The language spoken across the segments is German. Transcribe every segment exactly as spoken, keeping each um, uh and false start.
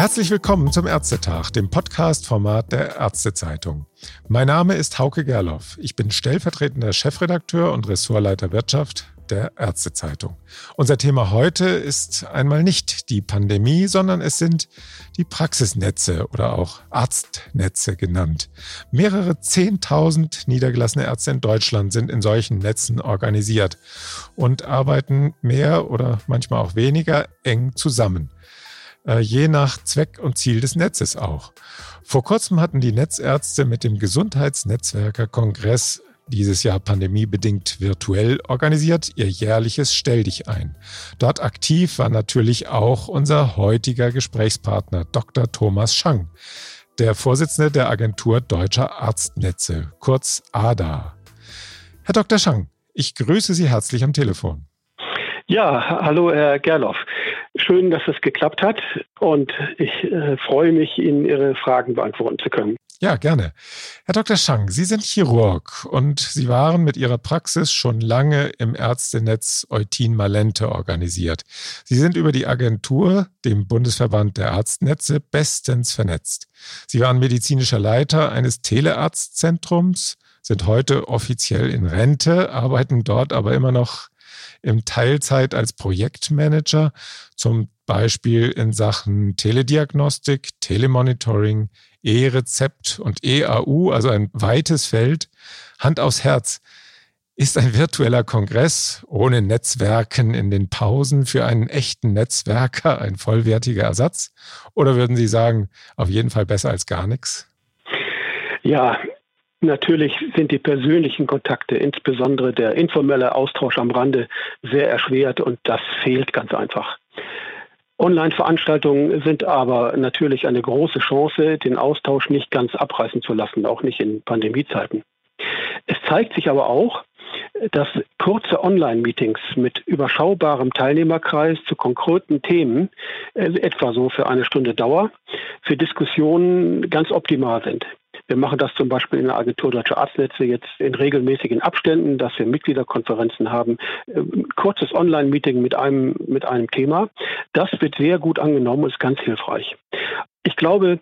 Herzlich willkommen zum ÄrzteTag, dem Podcast-Format der Ärztezeitung. Mein Name ist Hauke Gerloff. Ich bin stellvertretender Chefredakteur und Ressortleiter Wirtschaft der Ärztezeitung. Unser Thema heute ist einmal nicht die Pandemie, sondern es sind die Praxisnetze oder auch Arztnetze genannt. Mehrere zehntausend niedergelassene Ärzte in Deutschland sind in solchen Netzen organisiert und arbeiten mehr oder manchmal auch weniger eng zusammen. Je nach Zweck und Ziel des Netzes auch. Vor kurzem hatten die Netzärzte mit dem Gesundheitsnetzwerker Kongress dieses Jahr pandemiebedingt virtuell organisiert ihr jährliches Stell dich ein. Dort aktiv war natürlich auch unser heutiger Gesprächspartner Doktor Thomas Schang, der Vorsitzende der Agentur Deutscher Arztnetze, kurz A D A. Herr Doktor Schang, ich grüße Sie herzlich am Telefon. Ja, hallo Herr Gerloff. Schön, dass es geklappt hat und ich äh, freue mich, Ihnen Ihre Fragen beantworten zu können. Ja, gerne. Herr Doktor Schang, Sie sind Chirurg und Sie waren mit Ihrer Praxis schon lange im Ärztenetz Eutin Malente organisiert. Sie sind über die Agentur, dem Bundesverband der Arztnetze, bestens vernetzt. Sie waren medizinischer Leiter eines Telearztzentrums, sind heute offiziell in Rente, arbeiten dort aber immer noch im Teilzeit als Projektmanager, zum Beispiel in Sachen Telediagnostik, Telemonitoring, E-Rezept und E A U, also ein weites Feld. Hand aufs Herz. Ist ein virtueller Kongress ohne Netzwerken in den Pausen für einen echten Netzwerker ein vollwertiger Ersatz? Oder würden Sie sagen, auf jeden Fall besser als gar nichts? Ja, natürlich sind die persönlichen Kontakte, insbesondere der informelle Austausch am Rande, sehr erschwert und das fehlt ganz einfach. Online-Veranstaltungen sind aber natürlich eine große Chance, den Austausch nicht ganz abreißen zu lassen, auch nicht in Pandemiezeiten. Es zeigt sich aber auch, dass kurze Online-Meetings mit überschaubarem Teilnehmerkreis zu konkreten Themen, etwa so für eine Stunde Dauer, für Diskussionen ganz optimal sind. Wir machen das zum Beispiel in der Agentur Deutscher Arztnetze jetzt in regelmäßigen Abständen, dass wir Mitgliederkonferenzen haben. Kurzes Online-Meeting mit einem, mit einem Thema. Das wird sehr gut angenommen und ist ganz hilfreich. Ich glaube,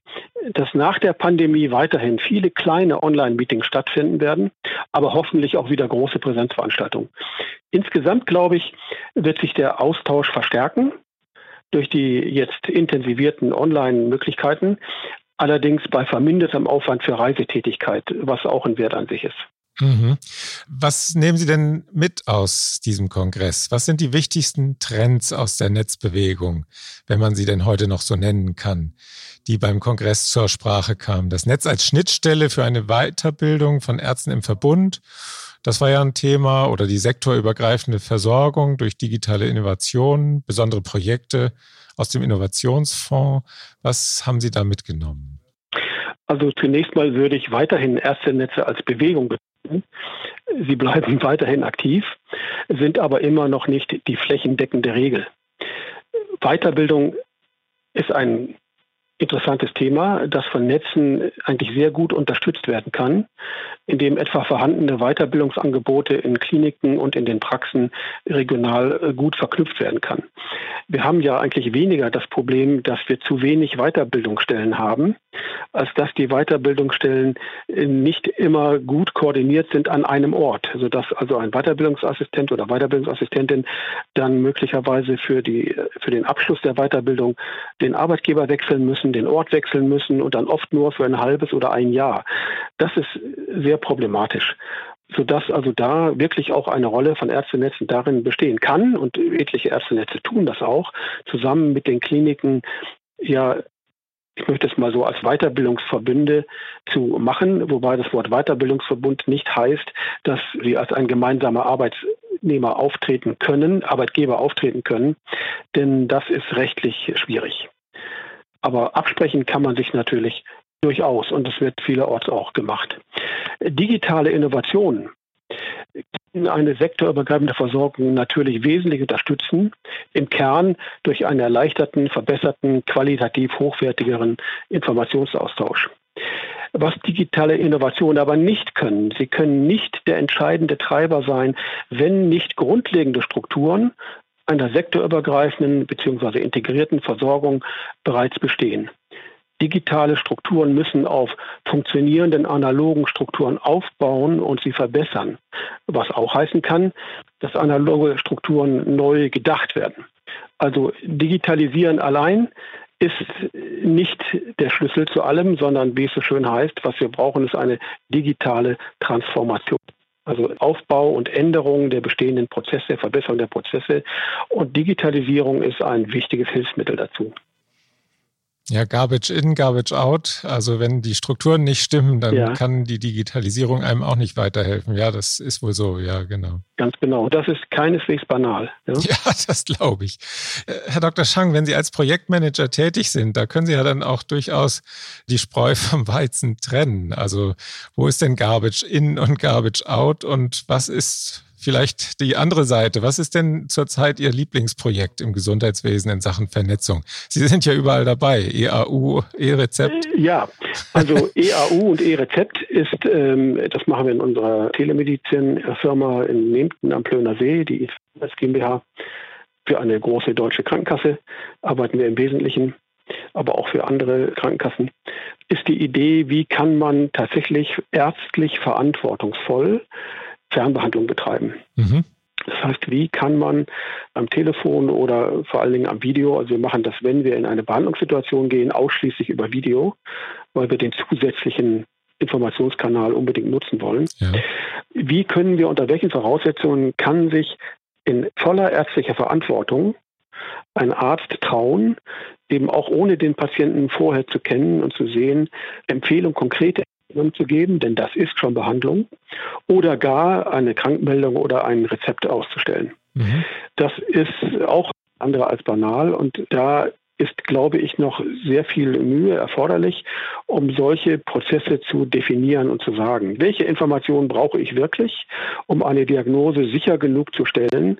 dass nach der Pandemie weiterhin viele kleine Online-Meetings stattfinden werden, aber hoffentlich auch wieder große Präsenzveranstaltungen. Insgesamt, glaube ich, wird sich der Austausch verstärken durch die jetzt intensivierten Online-Möglichkeiten. Allerdings bei vermindertem Aufwand für Reisetätigkeit, was auch ein Wert an sich ist. Mhm. Was nehmen Sie denn mit aus diesem Kongress? Was sind die wichtigsten Trends aus der Netzbewegung, wenn man sie denn heute noch so nennen kann, die beim Kongress zur Sprache kamen? Das Netz als Schnittstelle für eine Weiterbildung von Ärzten im Verbund, das war ja ein Thema, oder die sektorübergreifende Versorgung durch digitale Innovationen, besondere Projekte aus dem Innovationsfonds. Was haben Sie da mitgenommen? Also zunächst mal würde ich weiterhin Ärztenetze als Bewegung betrachten. Sie bleiben weiterhin aktiv, sind aber immer noch nicht die flächendeckende Regel. Weiterbildung ist ein interessantes Thema, das von Netzen eigentlich sehr gut unterstützt werden kann, indem etwa vorhandene Weiterbildungsangebote in Kliniken und in den Praxen regional gut verknüpft werden kann. Wir haben ja eigentlich weniger das Problem, dass wir zu wenig Weiterbildungsstellen haben, als dass die Weiterbildungsstellen nicht immer gut koordiniert sind an einem Ort, sodass also ein Weiterbildungsassistent oder Weiterbildungsassistentin dann möglicherweise für die, für den Abschluss der Weiterbildung den Arbeitgeber wechseln müssen, den Ort wechseln müssen und dann oft nur für ein halbes oder ein Jahr. Das ist sehr problematisch, sodass also da wirklich auch eine Rolle von Ärztenetzen darin bestehen kann und etliche Ärztenetze tun das auch, zusammen mit den Kliniken, ja, ich möchte es mal so als Weiterbildungsverbünde zu machen, wobei das Wort Weiterbildungsverbund nicht heißt, dass sie als ein gemeinsamer Arbeitnehmer auftreten können, Arbeitgeber auftreten können, denn das ist rechtlich schwierig. Aber absprechen kann man sich natürlich durchaus und das wird vielerorts auch gemacht. Digitale Innovationen können eine sektorübergreifende Versorgung natürlich wesentlich unterstützen, im Kern durch einen erleichterten, verbesserten, qualitativ hochwertigeren Informationsaustausch. Was digitale Innovationen aber nicht können, sie können nicht der entscheidende Treiber sein, wenn nicht grundlegende Strukturen einer sektorübergreifenden bzw. integrierten Versorgung bereits bestehen. Digitale Strukturen müssen auf funktionierenden analogen Strukturen aufbauen und sie verbessern, was auch heißen kann, dass analoge Strukturen neu gedacht werden. Also digitalisieren allein ist nicht der Schlüssel zu allem, sondern wie es so schön heißt, was wir brauchen, ist eine digitale Transformation. Also Aufbau und Änderung der bestehenden Prozesse, Verbesserung der Prozesse, und Digitalisierung ist ein wichtiges Hilfsmittel dazu. Ja, Garbage in, Garbage out. Also wenn die Strukturen nicht stimmen, dann ja. kann die Digitalisierung einem auch nicht weiterhelfen. Ja, das ist wohl so. Ja, genau. Ganz genau. Das ist keineswegs banal. Ja, ja, das glaube ich. Herr Doktor Schang, wenn Sie als Projektmanager tätig sind, da können Sie ja dann auch durchaus die Spreu vom Weizen trennen. Also wo ist denn Garbage in und Garbage out und was ist vielleicht die andere Seite? Was ist denn zurzeit Ihr Lieblingsprojekt im Gesundheitswesen in Sachen Vernetzung? Sie sind ja überall dabei, E A U, E-Rezept. Ja, also E A U und E-Rezept ist, ähm, das machen wir in unserer Telemedizin-Firma in Nempten am Plöner See, die als GmbH. Für eine große deutsche Krankenkasse arbeiten wir im Wesentlichen, aber auch für andere Krankenkassen, ist die Idee, wie kann man tatsächlich ärztlich verantwortungsvoll Fernbehandlung betreiben. Mhm. Das heißt, wie kann man am Telefon oder vor allen Dingen am Video, also wir machen das, wenn wir in eine Behandlungssituation gehen, ausschließlich über Video, weil wir den zusätzlichen Informationskanal unbedingt nutzen wollen. Ja. Wie können wir, unter welchen Voraussetzungen kann sich in voller ärztlicher Verantwortung ein Arzt trauen, eben auch ohne den Patienten vorher zu kennen und zu sehen, Empfehlung, konkrete zu geben, denn das ist schon Behandlung, oder gar eine Krankmeldung oder ein Rezept auszustellen. Mhm. Das ist auch andere als banal und da ist, glaube ich, noch sehr viel Mühe erforderlich, um solche Prozesse zu definieren und zu sagen, welche Informationen brauche ich wirklich, um eine Diagnose sicher genug zu stellen,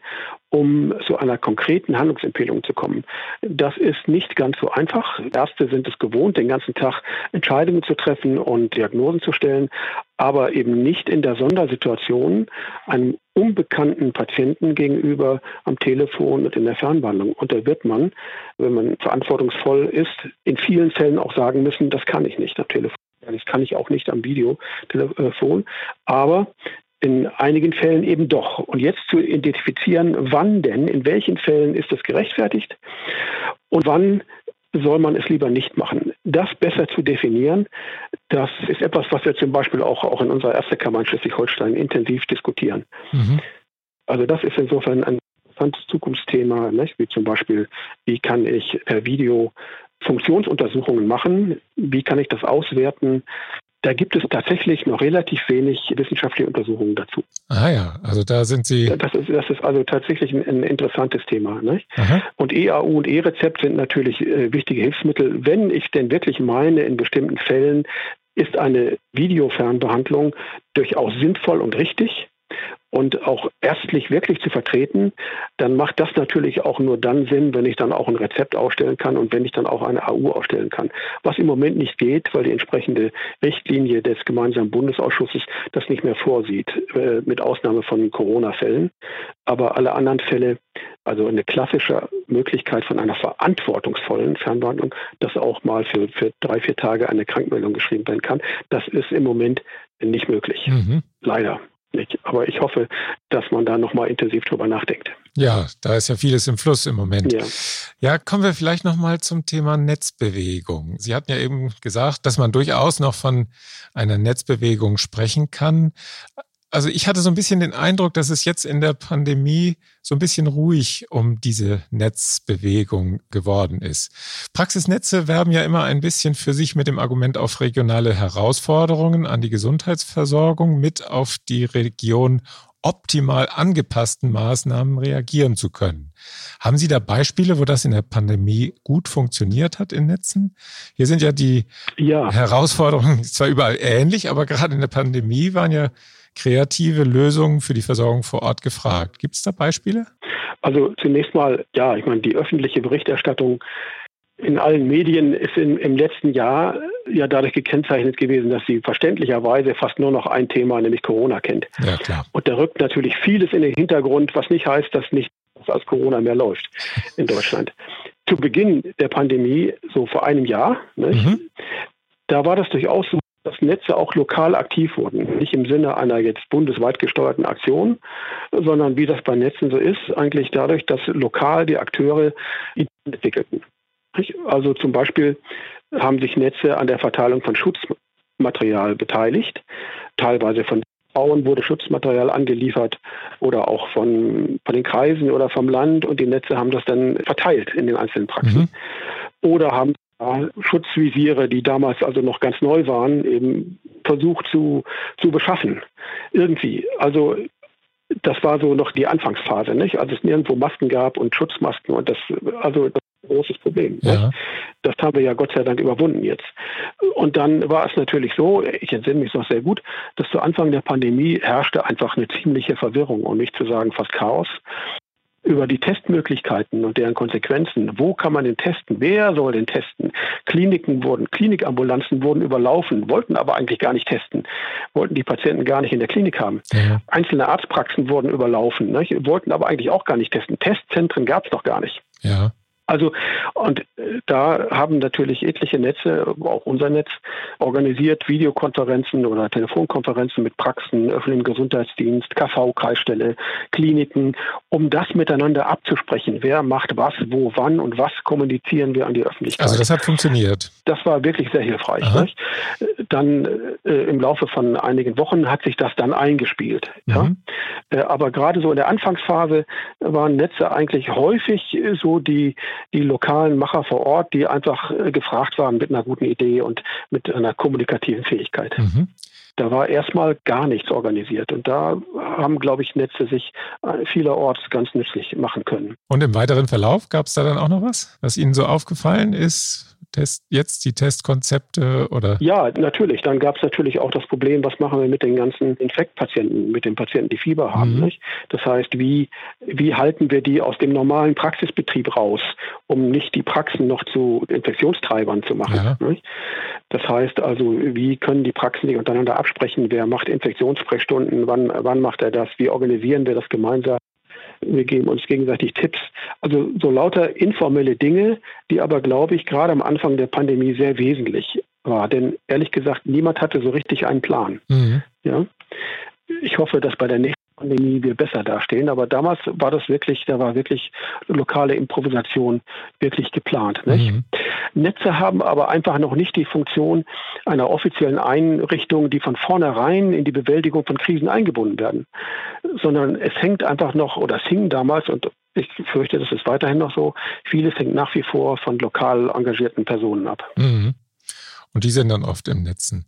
um zu einer konkreten Handlungsempfehlung zu kommen. Das ist nicht ganz so einfach. Ärzte sind es gewohnt, den ganzen Tag Entscheidungen zu treffen und Diagnosen zu stellen, aber eben nicht in der Sondersituation einem unbekannten Patienten gegenüber am Telefon und in der Fernbehandlung. Und da wird man, wenn man verantwortungsvoll ist, in vielen Fällen auch sagen müssen, das kann ich nicht am Telefon, das kann ich auch nicht am Videotelefon, aber in einigen Fällen eben doch. Und jetzt zu identifizieren, wann denn, in welchen Fällen ist das gerechtfertigt und wann soll man es lieber nicht machen. Das besser zu definieren, das ist etwas, was wir zum Beispiel auch, auch in unserer Ärztekammer in Schleswig-Holstein intensiv diskutieren. Mhm. Also das ist insofern ein interessantes Zukunftsthema, nicht? Wie zum Beispiel, wie kann ich per Video Funktionsuntersuchungen machen, wie kann ich das auswerten. Da gibt es tatsächlich noch relativ wenig wissenschaftliche Untersuchungen dazu. Ah ja, also da sind Sie... Das ist, das ist also tatsächlich ein, ein interessantes Thema. Ne? Und E A U und E-Rezept sind natürlich äh, wichtige Hilfsmittel. Wenn ich denn wirklich meine, in bestimmten Fällen ist eine Videofernbehandlung durchaus sinnvoll und richtig und auch ärztlich wirklich zu vertreten, dann macht das natürlich auch nur dann Sinn, wenn ich dann auch ein Rezept ausstellen kann und wenn ich dann auch eine A U ausstellen kann. Was im Moment nicht geht, weil die entsprechende Richtlinie des gemeinsamen Bundesausschusses das nicht mehr vorsieht, mit Ausnahme von Corona-Fällen. Aber alle anderen Fälle, also eine klassische Möglichkeit von einer verantwortungsvollen Fernbehandlung, dass auch mal für, für drei, vier Tage eine Krankmeldung geschrieben werden kann, das ist im Moment nicht möglich. Mhm. Leider. Nicht. Aber ich hoffe, dass man da nochmal intensiv drüber nachdenkt. Ja, da ist ja vieles im Fluss im Moment. Ja, ja, kommen wir vielleicht nochmal zum Thema Netzbewegung. Sie hatten ja eben gesagt, dass man durchaus noch von einer Netzbewegung sprechen kann. Also ich hatte so ein bisschen den Eindruck, dass es jetzt in der Pandemie so ein bisschen ruhig um diese Netzbewegung geworden ist. Praxisnetze werben ja immer ein bisschen für sich mit dem Argument auf regionale Herausforderungen an die Gesundheitsversorgung mit auf die Region optimal angepassten Maßnahmen reagieren zu können. Haben Sie da Beispiele, wo das in der Pandemie gut funktioniert hat in Netzen? Hier sind ja die ja. Herausforderungen zwar überall ähnlich, aber gerade in der Pandemie waren ja kreative Lösungen für die Versorgung vor Ort gefragt. Gibt es da Beispiele? Also zunächst mal, ja, ich meine, die öffentliche Berichterstattung in allen Medien ist in, im letzten Jahr ja dadurch gekennzeichnet gewesen, dass sie verständlicherweise fast nur noch ein Thema, nämlich Corona, kennt. Ja, klar. Und da rückt natürlich vieles in den Hintergrund, was nicht heißt, dass nicht Arzt als Corona mehr läuft in Deutschland. Zu Beginn der Pandemie, so vor einem Jahr, nicht, mhm. da war das durchaus so, dass Netze auch lokal aktiv wurden. Nicht im Sinne einer jetzt bundesweit gesteuerten Aktion, sondern wie das bei Netzen so ist, eigentlich dadurch, dass lokal die Akteure entwickelten. Also zum Beispiel haben sich Netze an der Verteilung von Schutzmaterial beteiligt. Teilweise von Bauern wurde Schutzmaterial angeliefert oder auch von, von den Kreisen oder vom Land. Und die Netze haben das dann verteilt in den einzelnen Praxen. Mhm. Oder haben Schutzvisiere, die damals also noch ganz neu waren, eben versucht zu, zu beschaffen. Irgendwie. Also das war so noch die Anfangsphase, nicht? Als es nirgendwo Masken gab und Schutzmasken und das, also das ist ein großes Problem. Ja. Das haben wir ja Gott sei Dank überwunden jetzt. Und dann war es natürlich so, ich entsinne mich noch sehr gut, dass zu Anfang der Pandemie herrschte einfach eine ziemliche Verwirrung, um nicht zu sagen fast Chaos, über die Testmöglichkeiten und deren Konsequenzen. Wo kann man den testen? Wer soll den testen? Kliniken wurden, Klinikambulanzen wurden überlaufen, wollten aber eigentlich gar nicht testen, wollten die Patienten gar nicht in der Klinik haben. Ja. Einzelne Arztpraxen wurden überlaufen, ne, wollten aber eigentlich auch gar nicht testen. Testzentren gab es noch gar nicht. Ja. Also, und da haben natürlich etliche Netze, auch unser Netz, organisiert Videokonferenzen oder Telefonkonferenzen mit Praxen, öffentlichem Gesundheitsdienst, K V-Kreisstelle, Kliniken, um das miteinander abzusprechen. Wer macht was, wo, wann und was kommunizieren wir an die Öffentlichkeit. Also das hat funktioniert. Das war wirklich sehr hilfreich. Nicht? Dann äh, im Laufe von einigen Wochen hat sich das dann eingespielt. Mhm. Ja? Äh, aber gerade so in der Anfangsphase waren Netze eigentlich häufig so die die lokalen Macher vor Ort, die einfach gefragt waren mit einer guten Idee und mit einer kommunikativen Fähigkeit. Mhm. Da war erstmal gar nichts organisiert. Und da haben, glaube ich, Netze sich vielerorts ganz nützlich machen können. Und im weiteren Verlauf gab es da dann auch noch was, was Ihnen so aufgefallen ist? Test, jetzt die Testkonzepte oder? Ja, natürlich. Dann gab es natürlich auch das Problem, was machen wir mit den ganzen Infektpatienten, mit den Patienten, die Fieber haben. Mhm. Nicht? Das heißt, wie, wie halten wir die aus dem normalen Praxisbetrieb raus, um nicht die Praxen noch zu Infektionstreibern zu machen? Ja. Nicht? Das heißt also, wie können die Praxen sich untereinander absprechen? Wer macht Infektionssprechstunden? Wann, wann macht er das? Wie organisieren wir das gemeinsam? Wir geben uns gegenseitig Tipps. Also so lauter informelle Dinge, die aber, glaube ich, gerade am Anfang der Pandemie sehr wesentlich war. Denn ehrlich gesagt, niemand hatte so richtig einen Plan. Mhm. Ja? Ich hoffe, dass bei der nächsten Pandemie wir besser dastehen. Aber damals war das wirklich, da war wirklich lokale Improvisation wirklich geplant. Nicht? Mhm. Netze haben aber einfach noch nicht die Funktion einer offiziellen Einrichtung, die von vornherein in die Bewältigung von Krisen eingebunden werden, sondern es hängt einfach noch, oder es hing damals, und ich fürchte, das ist weiterhin noch so, vieles hängt nach wie vor von lokal engagierten Personen ab. Mhm. Und die sind dann oft im Netzen.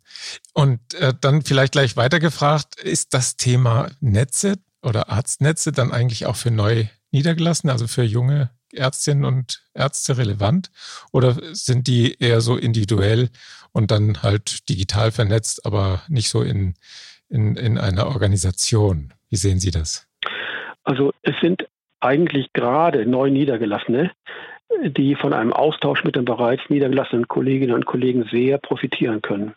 Und äh, dann vielleicht gleich weitergefragt, ist das Thema Netze oder Arztnetze dann eigentlich auch für neu niedergelassen, also für junge Ärztinnen und Ärzte relevant? Oder sind die eher so individuell und dann halt digital vernetzt, aber nicht so in, in, in einer Organisation? Wie sehen Sie das? Also es sind eigentlich gerade neu Niedergelassene, die von einem Austausch mit den bereits niedergelassenen Kolleginnen und Kollegen sehr profitieren können.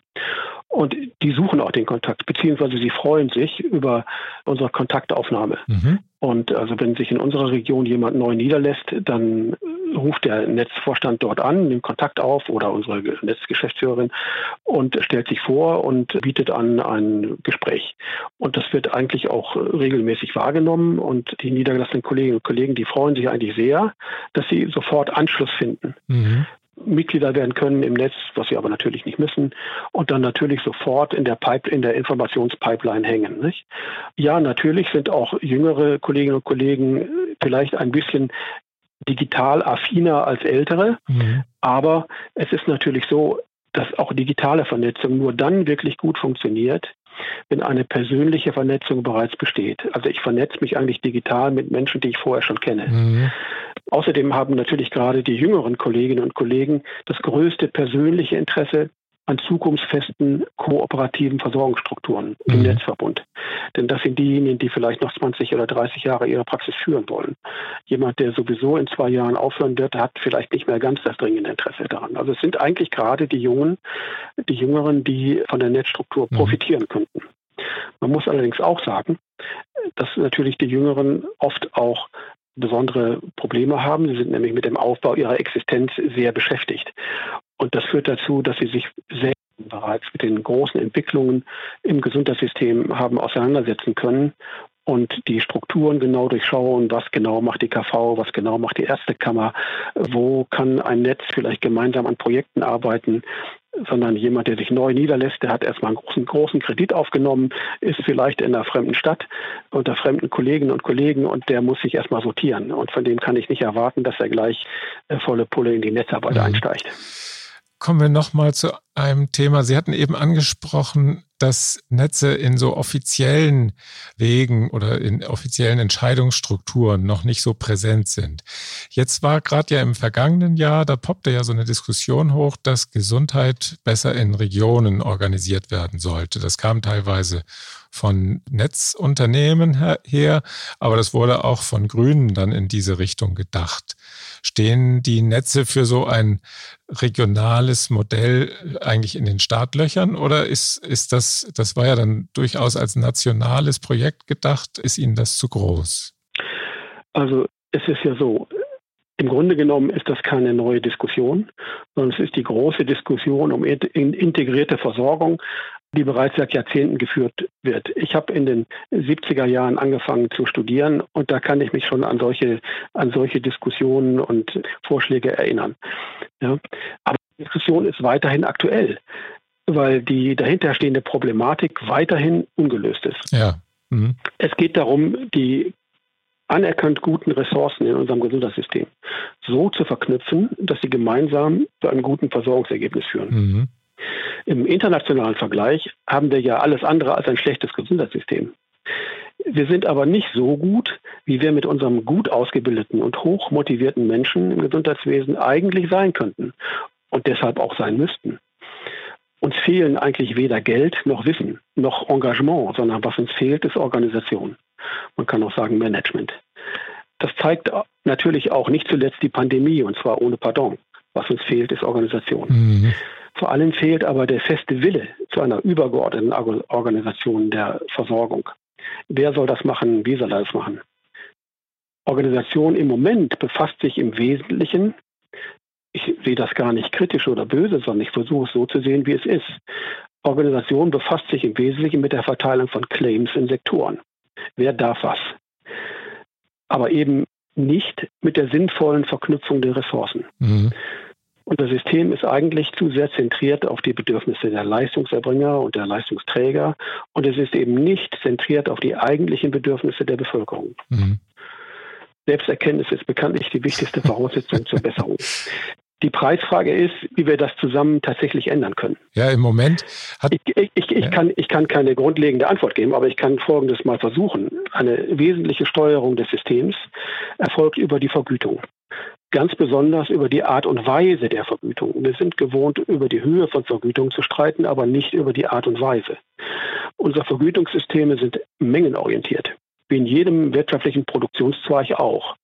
Und die suchen auch den Kontakt, beziehungsweise sie freuen sich über unsere Kontaktaufnahme. Mhm. Und also wenn sich in unserer Region jemand neu niederlässt, dann ruft der Netzvorstand dort an, nimmt Kontakt auf oder unsere Netzgeschäftsführerin und stellt sich vor und bietet an ein Gespräch. Und das wird eigentlich auch regelmäßig wahrgenommen. Und die niedergelassenen Kolleginnen und Kollegen, die freuen sich eigentlich sehr, dass sie sofort Anschluss finden. Mhm. Mitglieder werden können im Netz, was sie aber natürlich nicht müssen, und dann natürlich sofort in der Pipe, in der Informationspipeline hängen. Nicht? Ja, natürlich sind auch jüngere Kolleginnen und Kollegen vielleicht ein bisschen digital affiner als ältere, mhm. aber es ist natürlich so, dass auch digitale Vernetzung nur dann wirklich gut funktioniert, wenn eine persönliche Vernetzung bereits besteht. Also ich vernetze mich eigentlich digital mit Menschen, die ich vorher schon kenne. Mhm. Außerdem haben natürlich gerade die jüngeren Kolleginnen und Kollegen das größte persönliche Interesse an zukunftsfesten, kooperativen Versorgungsstrukturen im mhm. Netzverbund. Denn das sind diejenigen, die vielleicht noch zwanzig oder dreißig Jahre ihre Praxis führen wollen. Jemand, der sowieso in zwei Jahren aufhören wird, hat vielleicht nicht mehr ganz das dringende Interesse daran. Also es sind eigentlich gerade die Jungen, die Jüngeren, die von der Netzstruktur mhm. profitieren könnten. Man muss allerdings auch sagen, dass natürlich die Jüngeren oft auch besondere Probleme haben. Sie sind nämlich mit dem Aufbau ihrer Existenz sehr beschäftigt. Und das führt dazu, dass sie sich selbst bereits mit den großen Entwicklungen im Gesundheitssystem haben auseinandersetzen können und die Strukturen genau durchschauen, was genau macht die K V, was genau macht die Ärztekammer, wo kann ein Netz vielleicht gemeinsam an Projekten arbeiten, sondern jemand, der sich neu niederlässt, der hat erstmal einen großen, großen Kredit aufgenommen, ist vielleicht in einer fremden Stadt unter fremden Kolleginnen und Kollegen und der muss sich erstmal sortieren. Und von dem kann ich nicht erwarten, dass er gleich volle Pulle in die Netzarbeit mhm. einsteigt. Kommen wir nochmal zu einem Thema. Sie hatten eben angesprochen, dass Netze in so offiziellen Wegen oder in offiziellen Entscheidungsstrukturen noch nicht so präsent sind. Jetzt war gerade ja im vergangenen Jahr, da poppte ja so eine Diskussion hoch, dass Gesundheit besser in Regionen organisiert werden sollte. Das kam teilweise von Netzunternehmen her, aber das wurde auch von Grünen dann in diese Richtung gedacht. Stehen die Netze für so ein regionales Modell eigentlich in den Startlöchern oder ist, ist das, das war ja dann durchaus als nationales Projekt gedacht, ist Ihnen das zu groß? Also es ist ja so, im Grunde genommen ist das keine neue Diskussion, sondern es ist die große Diskussion um integrierte Versorgung, die bereits seit Jahrzehnten geführt wird. Ich habe in den siebziger Jahren angefangen zu studieren und da kann ich mich schon an solche, an solche Diskussionen und Vorschläge erinnern. Ja. Aber die Diskussion ist weiterhin aktuell, weil die dahinterstehende Problematik weiterhin ungelöst ist. Ja. Mhm. Es geht darum, die anerkannt guten Ressourcen in unserem Gesundheitssystem so zu verknüpfen, dass sie gemeinsam zu einem guten Versorgungsergebnis führen. Mhm. Im internationalen Vergleich haben wir ja alles andere als ein schlechtes Gesundheitssystem. Wir sind aber nicht so gut, wie wir mit unserem gut ausgebildeten und hoch motivierten Menschen im Gesundheitswesen eigentlich sein könnten und deshalb auch sein müssten. Uns fehlen eigentlich weder Geld noch Wissen noch Engagement, sondern was uns fehlt, ist Organisation. Man kann auch sagen Management. Das zeigt natürlich auch nicht zuletzt die Pandemie, und zwar ohne Pardon. Was uns fehlt, ist Organisation. Mhm. Vor allem fehlt aber der feste Wille zu einer übergeordneten Organisation der Versorgung. Wer soll das machen? Wie soll er das machen? Organisation im Moment befasst sich im Wesentlichen, ich sehe das gar nicht kritisch oder böse, sondern ich versuche es so zu sehen, wie es ist. Organisation befasst sich im Wesentlichen mit der Verteilung von Claims in Sektoren. Wer darf was? Aber eben nicht mit der sinnvollen Verknüpfung der Ressourcen. Mhm. Unser System ist eigentlich zu sehr zentriert auf die Bedürfnisse der Leistungserbringer und der Leistungsträger und es ist eben nicht zentriert auf die eigentlichen Bedürfnisse der Bevölkerung. Mhm. Selbsterkenntnis ist bekanntlich die wichtigste Voraussetzung zur Besserung. Die Preisfrage ist, wie wir das zusammen tatsächlich ändern können. Ja, im Moment hat... Ich, ich, ich, ich, ja. kann, ich kann keine grundlegende Antwort geben, aber ich kann Folgendes mal versuchen. Eine wesentliche Steuerung des Systems erfolgt über die Vergütung. Ganz besonders über die Art und Weise der Vergütung. Wir sind gewohnt, über die Höhe von Vergütung zu streiten, aber nicht über die Art und Weise. Unsere Vergütungssysteme sind mengenorientiert, wie in jedem wirtschaftlichen Produktionszweig auch.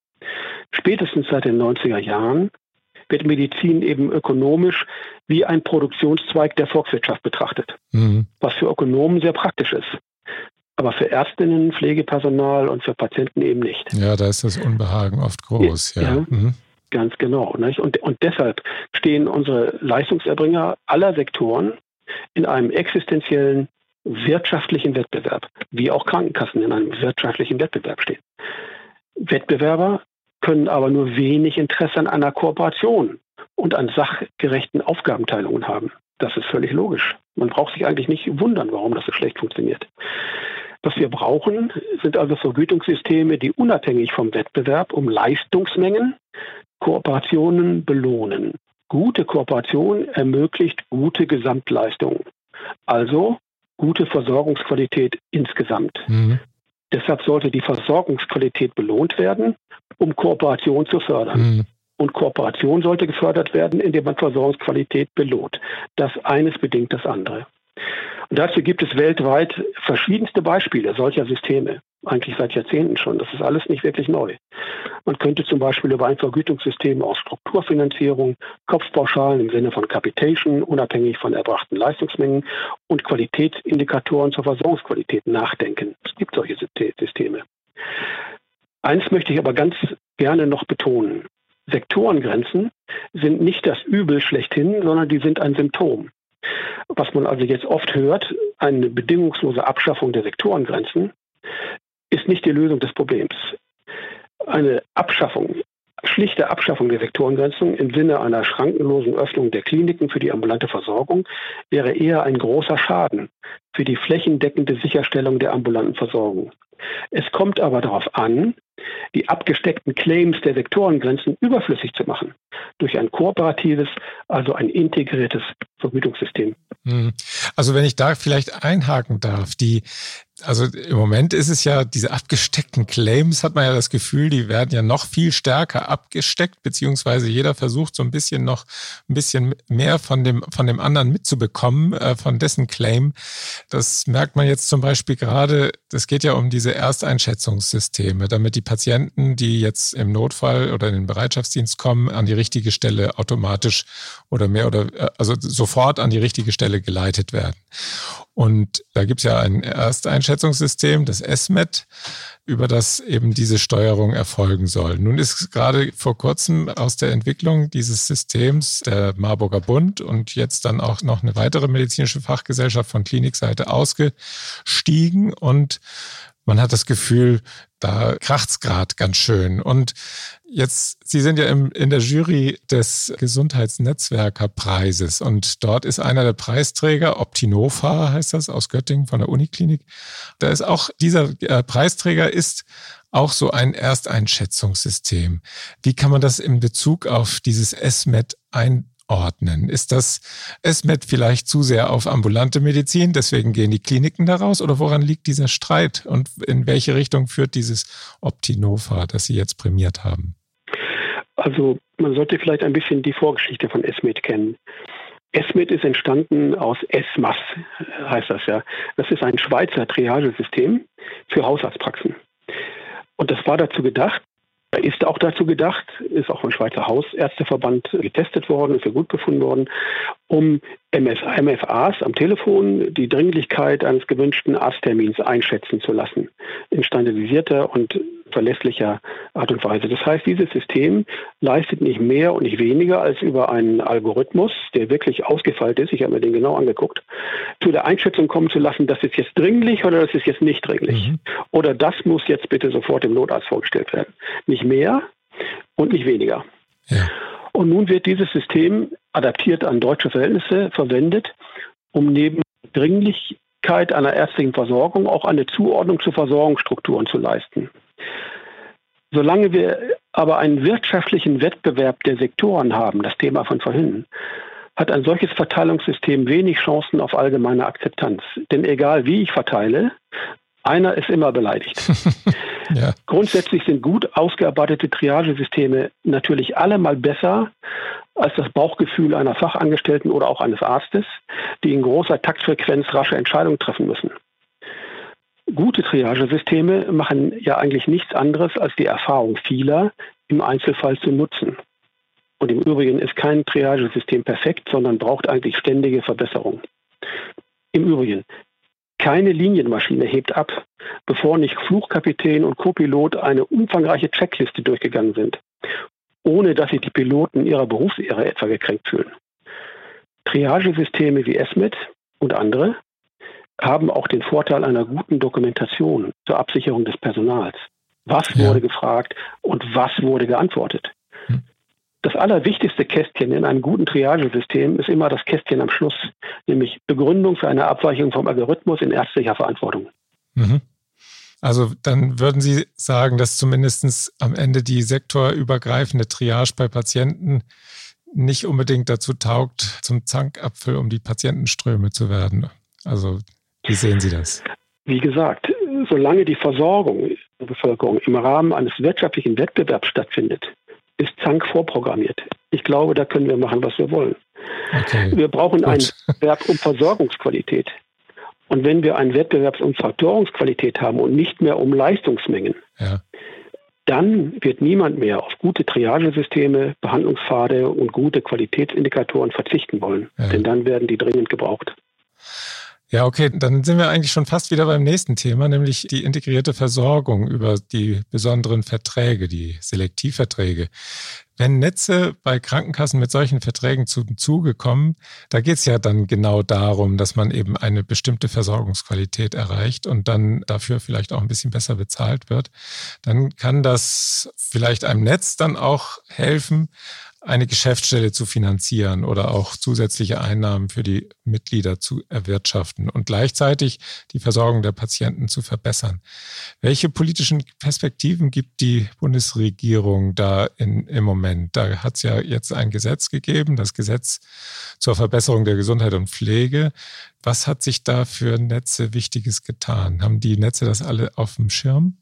Spätestens seit den neunziger Jahren wird Medizin eben ökonomisch wie ein Produktionszweig der Volkswirtschaft betrachtet, mhm. was für Ökonomen sehr praktisch ist. Aber für Ärztinnen, Pflegepersonal und für Patienten eben nicht. Ja, da ist das Unbehagen oft groß. Ja, ja. ja. Mhm. Ganz genau. Nicht? Und, und deshalb stehen unsere Leistungserbringer aller Sektoren in einem existenziellen wirtschaftlichen Wettbewerb, wie auch Krankenkassen in einem wirtschaftlichen Wettbewerb stehen. Wettbewerber können aber nur wenig Interesse an einer Kooperation und an sachgerechten Aufgabenteilungen haben. Das ist völlig logisch. Man braucht sich eigentlich nicht wundern, warum das so schlecht funktioniert. Was wir brauchen, sind also Vergütungssysteme, die unabhängig vom Wettbewerb um Leistungsmengen Kooperationen belohnen. Gute Kooperation ermöglicht gute Gesamtleistung, also gute Versorgungsqualität insgesamt. Mhm. Deshalb sollte die Versorgungsqualität belohnt werden, um Kooperation zu fördern. Mhm. Und Kooperation sollte gefördert werden, indem man Versorgungsqualität belohnt. Das eines bedingt das andere. Und dazu gibt es weltweit verschiedenste Beispiele solcher Systeme, eigentlich seit Jahrzehnten schon. Das ist alles nicht wirklich neu. Man könnte zum Beispiel über ein Vergütungssystem aus Strukturfinanzierung, Kopfpauschalen im Sinne von Capitation, unabhängig von erbrachten Leistungsmengen und Qualitätsindikatoren zur Versorgungsqualität nachdenken. Es gibt solche Systeme. Eins möchte ich aber ganz gerne noch betonen. Sektorengrenzen sind nicht das Übel schlechthin, sondern die sind ein Symptom. Was man also jetzt oft hört, eine bedingungslose Abschaffung der Sektorengrenzen, ist nicht die Lösung des Problems. Eine Abschaffung, schlichte Abschaffung der Sektorengrenzen im Sinne einer schrankenlosen Öffnung der Kliniken für die ambulante Versorgung wäre eher ein großer Schaden für die flächendeckende Sicherstellung der ambulanten Versorgung. Es kommt aber darauf an, die abgesteckten Claims der Sektorengrenzen überflüssig zu machen durch ein kooperatives, also ein integriertes Vergütungssystem. Also wenn ich da vielleicht einhaken darf, die, also im Moment ist es ja, diese abgesteckten Claims hat man ja das Gefühl, die werden ja noch viel stärker abgesteckt, beziehungsweise jeder versucht so ein bisschen noch ein bisschen mehr von dem, von dem anderen mitzubekommen, äh, von dessen Claim. Das merkt man jetzt zum Beispiel gerade, es geht ja um diese Ersteinschätzungssysteme, damit die Patienten, die jetzt im Notfall oder in den Bereitschaftsdienst kommen, an die richtige Stelle automatisch oder mehr oder also sofort an die richtige Stelle geleitet werden. Und da gibt es ja ein Ersteinschätzungssystem, das E S M I T, über das eben diese Steuerung erfolgen soll. Nun ist gerade vor kurzem aus der Entwicklung dieses Systems der Marburger Bund und jetzt dann auch noch eine weitere medizinische Fachgesellschaft von Klinikseite ausgestiegen und man hat das Gefühl, da kracht's gerade ganz schön. Und jetzt, Sie sind ja im, in der Jury des Gesundheitsnetzwerkerpreises und dort ist einer der Preisträger, Optinofa heißt das, aus Göttingen von der Uniklinik. Da ist auch, dieser äh, Preisträger ist auch so ein Ersteinschätzungssystem. Wie kann man das in Bezug auf dieses E S M I T einordnen? Ordnen. Ist das E S M I T vielleicht zu sehr auf ambulante Medizin, deswegen gehen die Kliniken daraus? Oder woran liegt dieser Streit und in welche Richtung führt dieses Optinofa, das Sie jetzt prämiert haben? Also man sollte vielleicht ein bisschen die Vorgeschichte von E S M I T kennen. E S M I T ist entstanden aus ESMAS, heißt das ja. Das ist ein Schweizer Triagesystem für Hausarztpraxen. Und das war dazu gedacht, ist auch dazu gedacht, ist auch vom Schweizer Hausärzteverband getestet worden, ist für gut befunden worden, um M F As am Telefon die Dringlichkeit eines gewünschten Arzttermins einschätzen zu lassen, in standardisierter und verlässlicher Art und Weise. Das heißt, dieses System leistet nicht mehr und nicht weniger als über einen Algorithmus, der wirklich ausgefeilt ist, ich habe mir den genau angeguckt, zu der Einschätzung kommen zu lassen, das ist jetzt dringlich oder das ist jetzt nicht dringlich. Mhm. Oder das muss jetzt bitte sofort dem Notarzt vorgestellt werden. Nicht mehr und nicht weniger. Ja. Und nun wird dieses System adaptiert an deutsche Verhältnisse verwendet, um neben Dringlichkeit einer ärztlichen Versorgung auch eine Zuordnung zu Versorgungsstrukturen zu leisten. Solange wir aber einen wirtschaftlichen Wettbewerb der Sektoren haben, das Thema von vorhin, hat ein solches Verteilungssystem wenig Chancen auf allgemeine Akzeptanz. Denn egal wie ich verteile, einer ist immer beleidigt. Ja. Grundsätzlich sind gut ausgearbeitete Triagesysteme natürlich allemal besser als das Bauchgefühl einer Fachangestellten oder auch eines Arztes, die in großer Taktfrequenz rasche Entscheidungen treffen müssen. Gute Triagesysteme machen ja eigentlich nichts anderes, als die Erfahrung vieler im Einzelfall zu nutzen. Und im Übrigen ist kein Triagesystem perfekt, sondern braucht eigentlich ständige Verbesserung. Im Übrigen, keine Linienmaschine hebt ab, bevor nicht Flugkapitän und Copilot eine umfangreiche Checkliste durchgegangen sind, ohne dass sich die Piloten ihrer Berufsehre etwa gekränkt fühlen. Triagesysteme wie E S M I T und andere haben auch den Vorteil einer guten Dokumentation zur Absicherung des Personals. Was ja. wurde gefragt und was wurde geantwortet? Hm. Das allerwichtigste Kästchen in einem guten Triagesystem ist immer das Kästchen am Schluss, nämlich Begründung für eine Abweichung vom Algorithmus in ärztlicher Verantwortung. Mhm. Also dann würden Sie sagen, dass zumindest am Ende die sektorübergreifende Triage bei Patienten nicht unbedingt dazu taugt, zum Zankapfel um die Patientenströme zu werden. Also wie sehen Sie das? Wie gesagt, solange die Versorgung der Bevölkerung im Rahmen eines wirtschaftlichen Wettbewerbs stattfindet, ist Zank vorprogrammiert. Ich glaube, da können wir machen, was wir wollen. Okay, wir brauchen gut. einen Wettbewerb um Versorgungsqualität. Und wenn wir einen Wettbewerb um Faktorungsqualität haben und nicht mehr um Leistungsmengen, ja. dann wird niemand mehr auf gute Triagesysteme, Behandlungspfade und gute Qualitätsindikatoren verzichten wollen. Ja. Denn dann werden die dringend gebraucht. Ja, okay, dann sind wir eigentlich schon fast wieder beim nächsten Thema, nämlich die integrierte Versorgung über die besonderen Verträge, die Selektivverträge. Wenn Netze bei Krankenkassen mit solchen Verträgen zum Zuge kommen, da geht es ja dann genau darum, dass man eben eine bestimmte Versorgungsqualität erreicht und dann dafür vielleicht auch ein bisschen besser bezahlt wird. Dann kann das vielleicht einem Netz dann auch helfen, eine Geschäftsstelle zu finanzieren oder auch zusätzliche Einnahmen für die Mitglieder zu erwirtschaften und gleichzeitig die Versorgung der Patienten zu verbessern. Welche politischen Perspektiven gibt die Bundesregierung da in, im Moment? Da hat es ja jetzt ein Gesetz gegeben, das Gesetz zur Verbesserung der Gesundheit und Pflege. Was hat sich da für Netze Wichtiges getan? Haben die Netze das alle auf dem Schirm?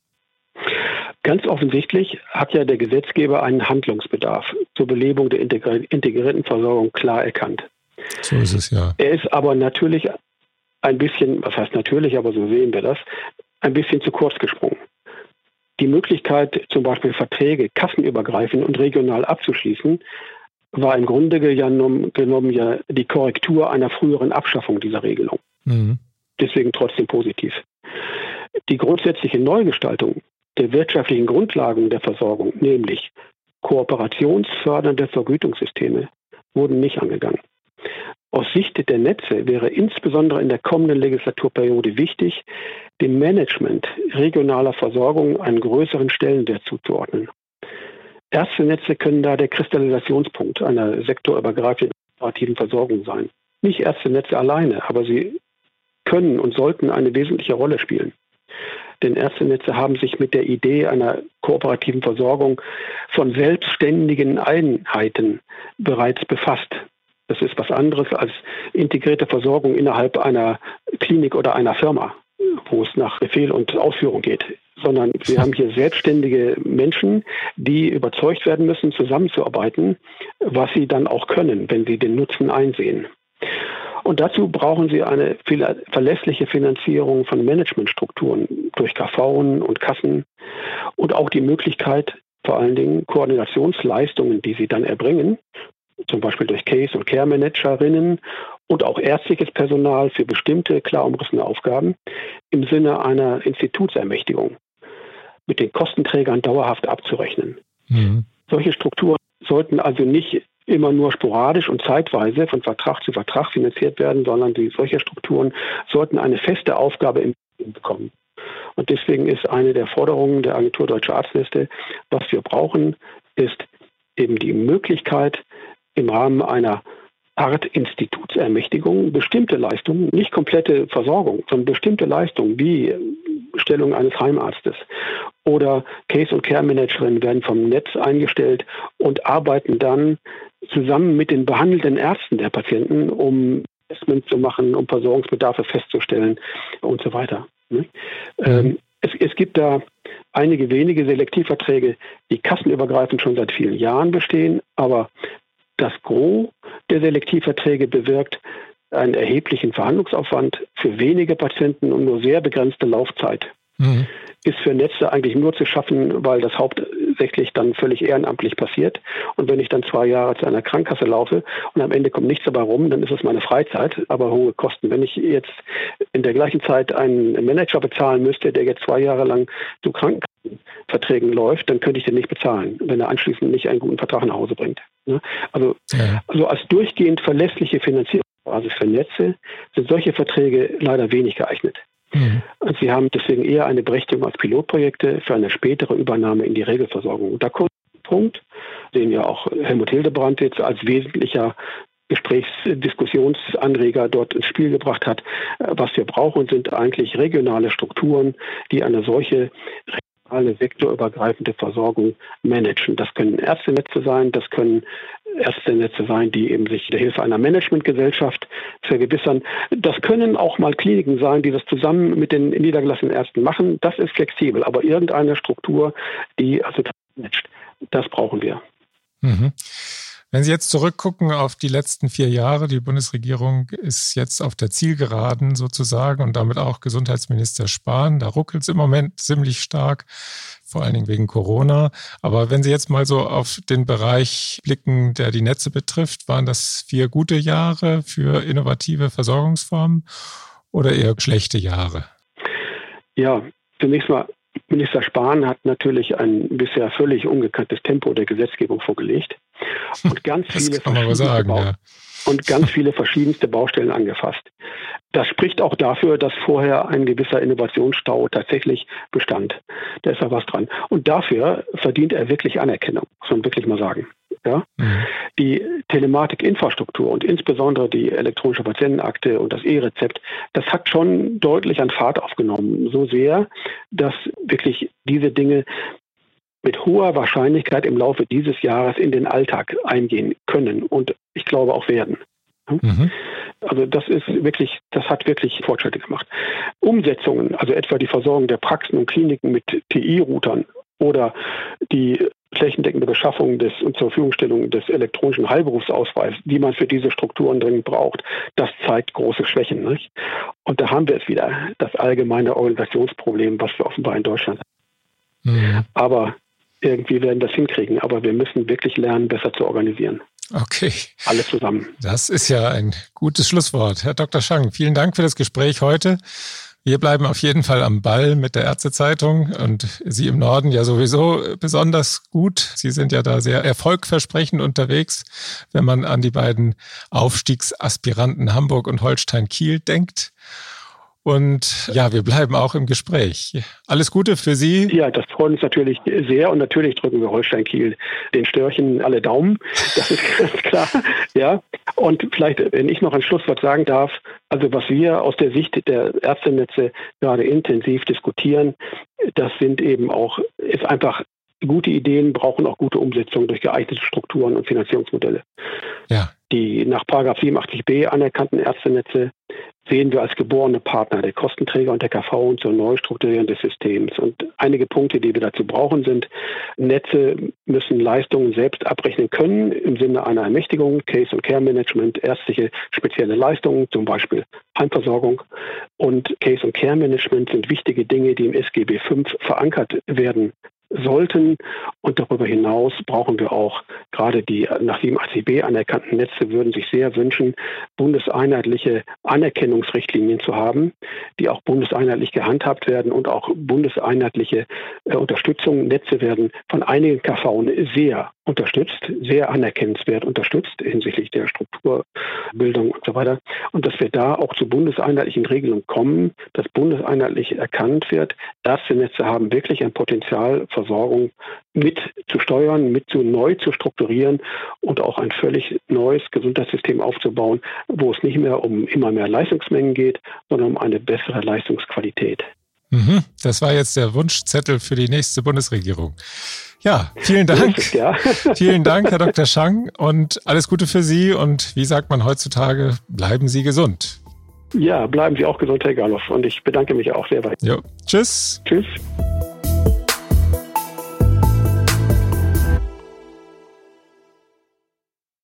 Ganz offensichtlich hat ja der Gesetzgeber einen Handlungsbedarf zur Belebung der integrierten Versorgung klar erkannt. So ist es ja. Er ist aber natürlich ein bisschen, was heißt natürlich, aber so sehen wir das, ein bisschen zu kurz gesprungen. Die Möglichkeit, zum Beispiel Verträge kassenübergreifend und regional abzuschließen, war im Grunde genommen, genommen ja die Korrektur einer früheren Abschaffung dieser Regelung. Mhm. Deswegen trotzdem positiv. Die grundsätzliche Neugestaltung der wirtschaftlichen Grundlagen der Versorgung, nämlich kooperationsfördernde Vergütungssysteme, wurden nicht angegangen. Aus Sicht der Netze wäre insbesondere in der kommenden Legislaturperiode wichtig, dem Management regionaler Versorgung einen größeren Stellenwert zuzuordnen. Ärztenetze können da der Kristallisationspunkt einer sektorübergreifenden operativen Versorgung sein. Nicht Ärztenetze alleine, aber sie können und sollten eine wesentliche Rolle spielen. Denn Ärztenetze haben sich mit der Idee einer kooperativen Versorgung von selbstständigen Einheiten bereits befasst. Das ist was anderes als integrierte Versorgung innerhalb einer Klinik oder einer Firma, wo es nach Befehl und Ausführung geht. Sondern wir haben hier selbstständige Menschen, die überzeugt werden müssen, zusammenzuarbeiten, was sie dann auch können, wenn sie den Nutzen einsehen. Und dazu brauchen sie eine verlässliche Finanzierung von Managementstrukturen durch K Vs und Kassen und auch die Möglichkeit, vor allen Dingen Koordinationsleistungen, die sie dann erbringen, zum Beispiel durch Case- und Care-Managerinnen und auch ärztliches Personal für bestimmte klar umrissene Aufgaben im Sinne einer Institutsermächtigung mit den Kostenträgern dauerhaft abzurechnen. Mhm. Solche Strukturen sollten also nicht immer nur sporadisch und zeitweise von Vertrag zu Vertrag finanziert werden, sondern die, solche Strukturen sollten eine feste Aufgabe im Leben bekommen. Und deswegen ist eine der Forderungen der Agentur Deutscher Arztnetze, was wir brauchen, ist eben die Möglichkeit, im Rahmen einer Art Institutsermächtigung bestimmte Leistungen, nicht komplette Versorgung, sondern bestimmte Leistungen wie Stellung eines Heimarztes oder Case- und Care-Managerinnen werden vom Netz eingestellt und arbeiten dann zusammen mit den behandelnden Ärzten der Patienten, um Assessment zu machen, um Versorgungsbedarfe festzustellen und so weiter. Ähm, es, es gibt da einige wenige Selektivverträge, die kassenübergreifend schon seit vielen Jahren bestehen, aber das Gros der Selektivverträge bewirkt einen erheblichen Verhandlungsaufwand für wenige Patienten und nur sehr begrenzte Laufzeit. Mhm. Ist für Netze eigentlich nur zu schaffen, weil das hauptsächlich dann völlig ehrenamtlich passiert. Und wenn ich dann zwei Jahre zu einer Krankenkasse laufe und am Ende kommt nichts dabei rum, dann ist es meine Freizeit, aber hohe Kosten. Wenn ich jetzt in der gleichen Zeit einen Manager bezahlen müsste, der jetzt zwei Jahre lang zu Krankenkassenverträgen läuft, dann könnte ich den nicht bezahlen, wenn er anschließend nicht einen guten Vertrag nach Hause bringt. Also, ja. also als durchgehend verlässliche Finanzierungsbasis für Netze sind solche Verträge leider wenig geeignet. Mhm. Und sie haben deswegen eher eine Berechtigung als Pilotprojekte für eine spätere Übernahme in die Regelversorgung. Und da kommt ein Punkt, den ja auch Helmut Hildebrandt jetzt als wesentlicher Gesprächsdiskussionsanreger dort ins Spiel gebracht hat. Was wir brauchen, sind eigentlich regionale Strukturen, die eine solche regionale sektorübergreifende Versorgung managen. Das können Ärztenetze sein, das können Ärztenetze sein, die eben sich der Hilfe einer Managementgesellschaft vergewissern. Das können auch mal Kliniken sein, die das zusammen mit den niedergelassenen Ärzten machen. Das ist flexibel, aber irgendeine Struktur, die also managt, das brauchen wir. Mhm. Wenn Sie jetzt zurückgucken auf die letzten vier Jahre, die Bundesregierung ist jetzt auf der Zielgeraden sozusagen und damit auch Gesundheitsminister Spahn. Da ruckelt es im Moment ziemlich stark, vor allen Dingen wegen Corona. Aber wenn Sie jetzt mal so auf den Bereich blicken, der die Netze betrifft, waren das vier gute Jahre für innovative Versorgungsformen. oder eher schlechte Jahre? Ja, zunächst mal, Minister Spahn hat natürlich ein bisher völlig ungekanntes Tempo der Gesetzgebung vorgelegt und ganz viele, kann man aber sagen, ja. und ganz viele verschiedenste Baustellen angefasst. Das spricht auch dafür, dass vorher ein gewisser Innovationsstau tatsächlich bestand. Da ist ja was dran. Und dafür verdient er wirklich Anerkennung, muss man wirklich mal sagen. Ja? Mhm. Die Telematikinfrastruktur und insbesondere die elektronische Patientenakte und das E-Rezept, das hat schon deutlich an Fahrt aufgenommen. So sehr, dass wirklich diese Dinge mit hoher Wahrscheinlichkeit im Laufe dieses Jahres in den Alltag eingehen können und ich glaube auch werden. Mhm. Also das ist wirklich, das hat wirklich Fortschritte gemacht. Umsetzungen, also etwa die Versorgung der Praxen und Kliniken mit T I-Routern oder die flächendeckende Beschaffung des und zur Verfügungstellung des elektronischen Heilberufsausweises, die man für diese Strukturen dringend braucht, das zeigt große Schwächen, nicht? Und da haben wir es wieder, das allgemeine Organisationsproblem, was wir offenbar in Deutschland haben. Mhm. Aber irgendwie werden wir das hinkriegen, aber wir müssen wirklich lernen, besser zu organisieren. Okay. Alle zusammen. Das ist ja ein gutes Schlusswort. Herr Doktor Schang, vielen Dank für das Gespräch heute. Wir bleiben auf jeden Fall am Ball mit der Ärztezeitung und Sie im Norden ja sowieso besonders gut. Sie sind ja da sehr erfolgversprechend unterwegs, wenn man an die beiden Aufstiegsaspiranten Hamburg und Holstein-Kiel denkt. Und ja, wir bleiben auch im Gespräch. Alles Gute für Sie. Ja, das freut uns natürlich sehr und natürlich drücken wir Holstein-Kiel den Störchen alle Daumen. Das ist ganz klar. Ja. Und vielleicht, wenn ich noch ein Schlusswort sagen darf, also was wir aus der Sicht der Ärztenetze gerade intensiv diskutieren, das sind eben auch, ist einfach gute Ideen, brauchen auch gute Umsetzung durch geeignete Strukturen und Finanzierungsmodelle. Ja. Die nach Paragraph siebenundachtzig b anerkannten Ärztenetze sehen wir als geborene Partner der Kostenträger und der K V und zur Neustrukturierung des Systems. Und einige Punkte, die wir dazu brauchen, sind, Netze müssen Leistungen selbst abrechnen können im Sinne einer Ermächtigung, Case- und Care-Management, ärztliche spezielle Leistungen, zum Beispiel Heimversorgung. Und Case- und Care-Management sind wichtige Dinge, die im S G B fünf verankert werden sollten. Und darüber hinaus brauchen wir auch gerade die nach siebenundachtzig b anerkannten Netze, würden sich sehr wünschen, bundeseinheitliche Anerkennungsrichtlinien zu haben, die auch bundeseinheitlich gehandhabt werden und auch bundeseinheitliche äh, Unterstützung. Netze werden von einigen K V sehr unterstützt, sehr anerkennenswert unterstützt hinsichtlich der Strukturbildung und so weiter. Und dass wir da auch zu bundeseinheitlichen Regelungen kommen, dass bundeseinheitlich erkannt wird, Ärztenetze haben wirklich ein Potenzial, Versorgung mit zu steuern, mit zu neu zu strukturieren und auch ein völlig neues Gesundheitssystem aufzubauen, wo es nicht mehr um immer mehr Leistungsmengen geht, sondern um eine bessere Leistungsqualität. Mhm, das war jetzt der Wunschzettel für die nächste Bundesregierung. Ja, vielen Dank. Richtig, ja. Vielen Dank, Herr Doktor Schang, und alles Gute für Sie. Und wie sagt man heutzutage, bleiben Sie gesund. Ja, bleiben Sie auch gesund, Herr Gerloff. Und ich bedanke mich auch sehr bei Ihnen. Tschüss. Tschüss.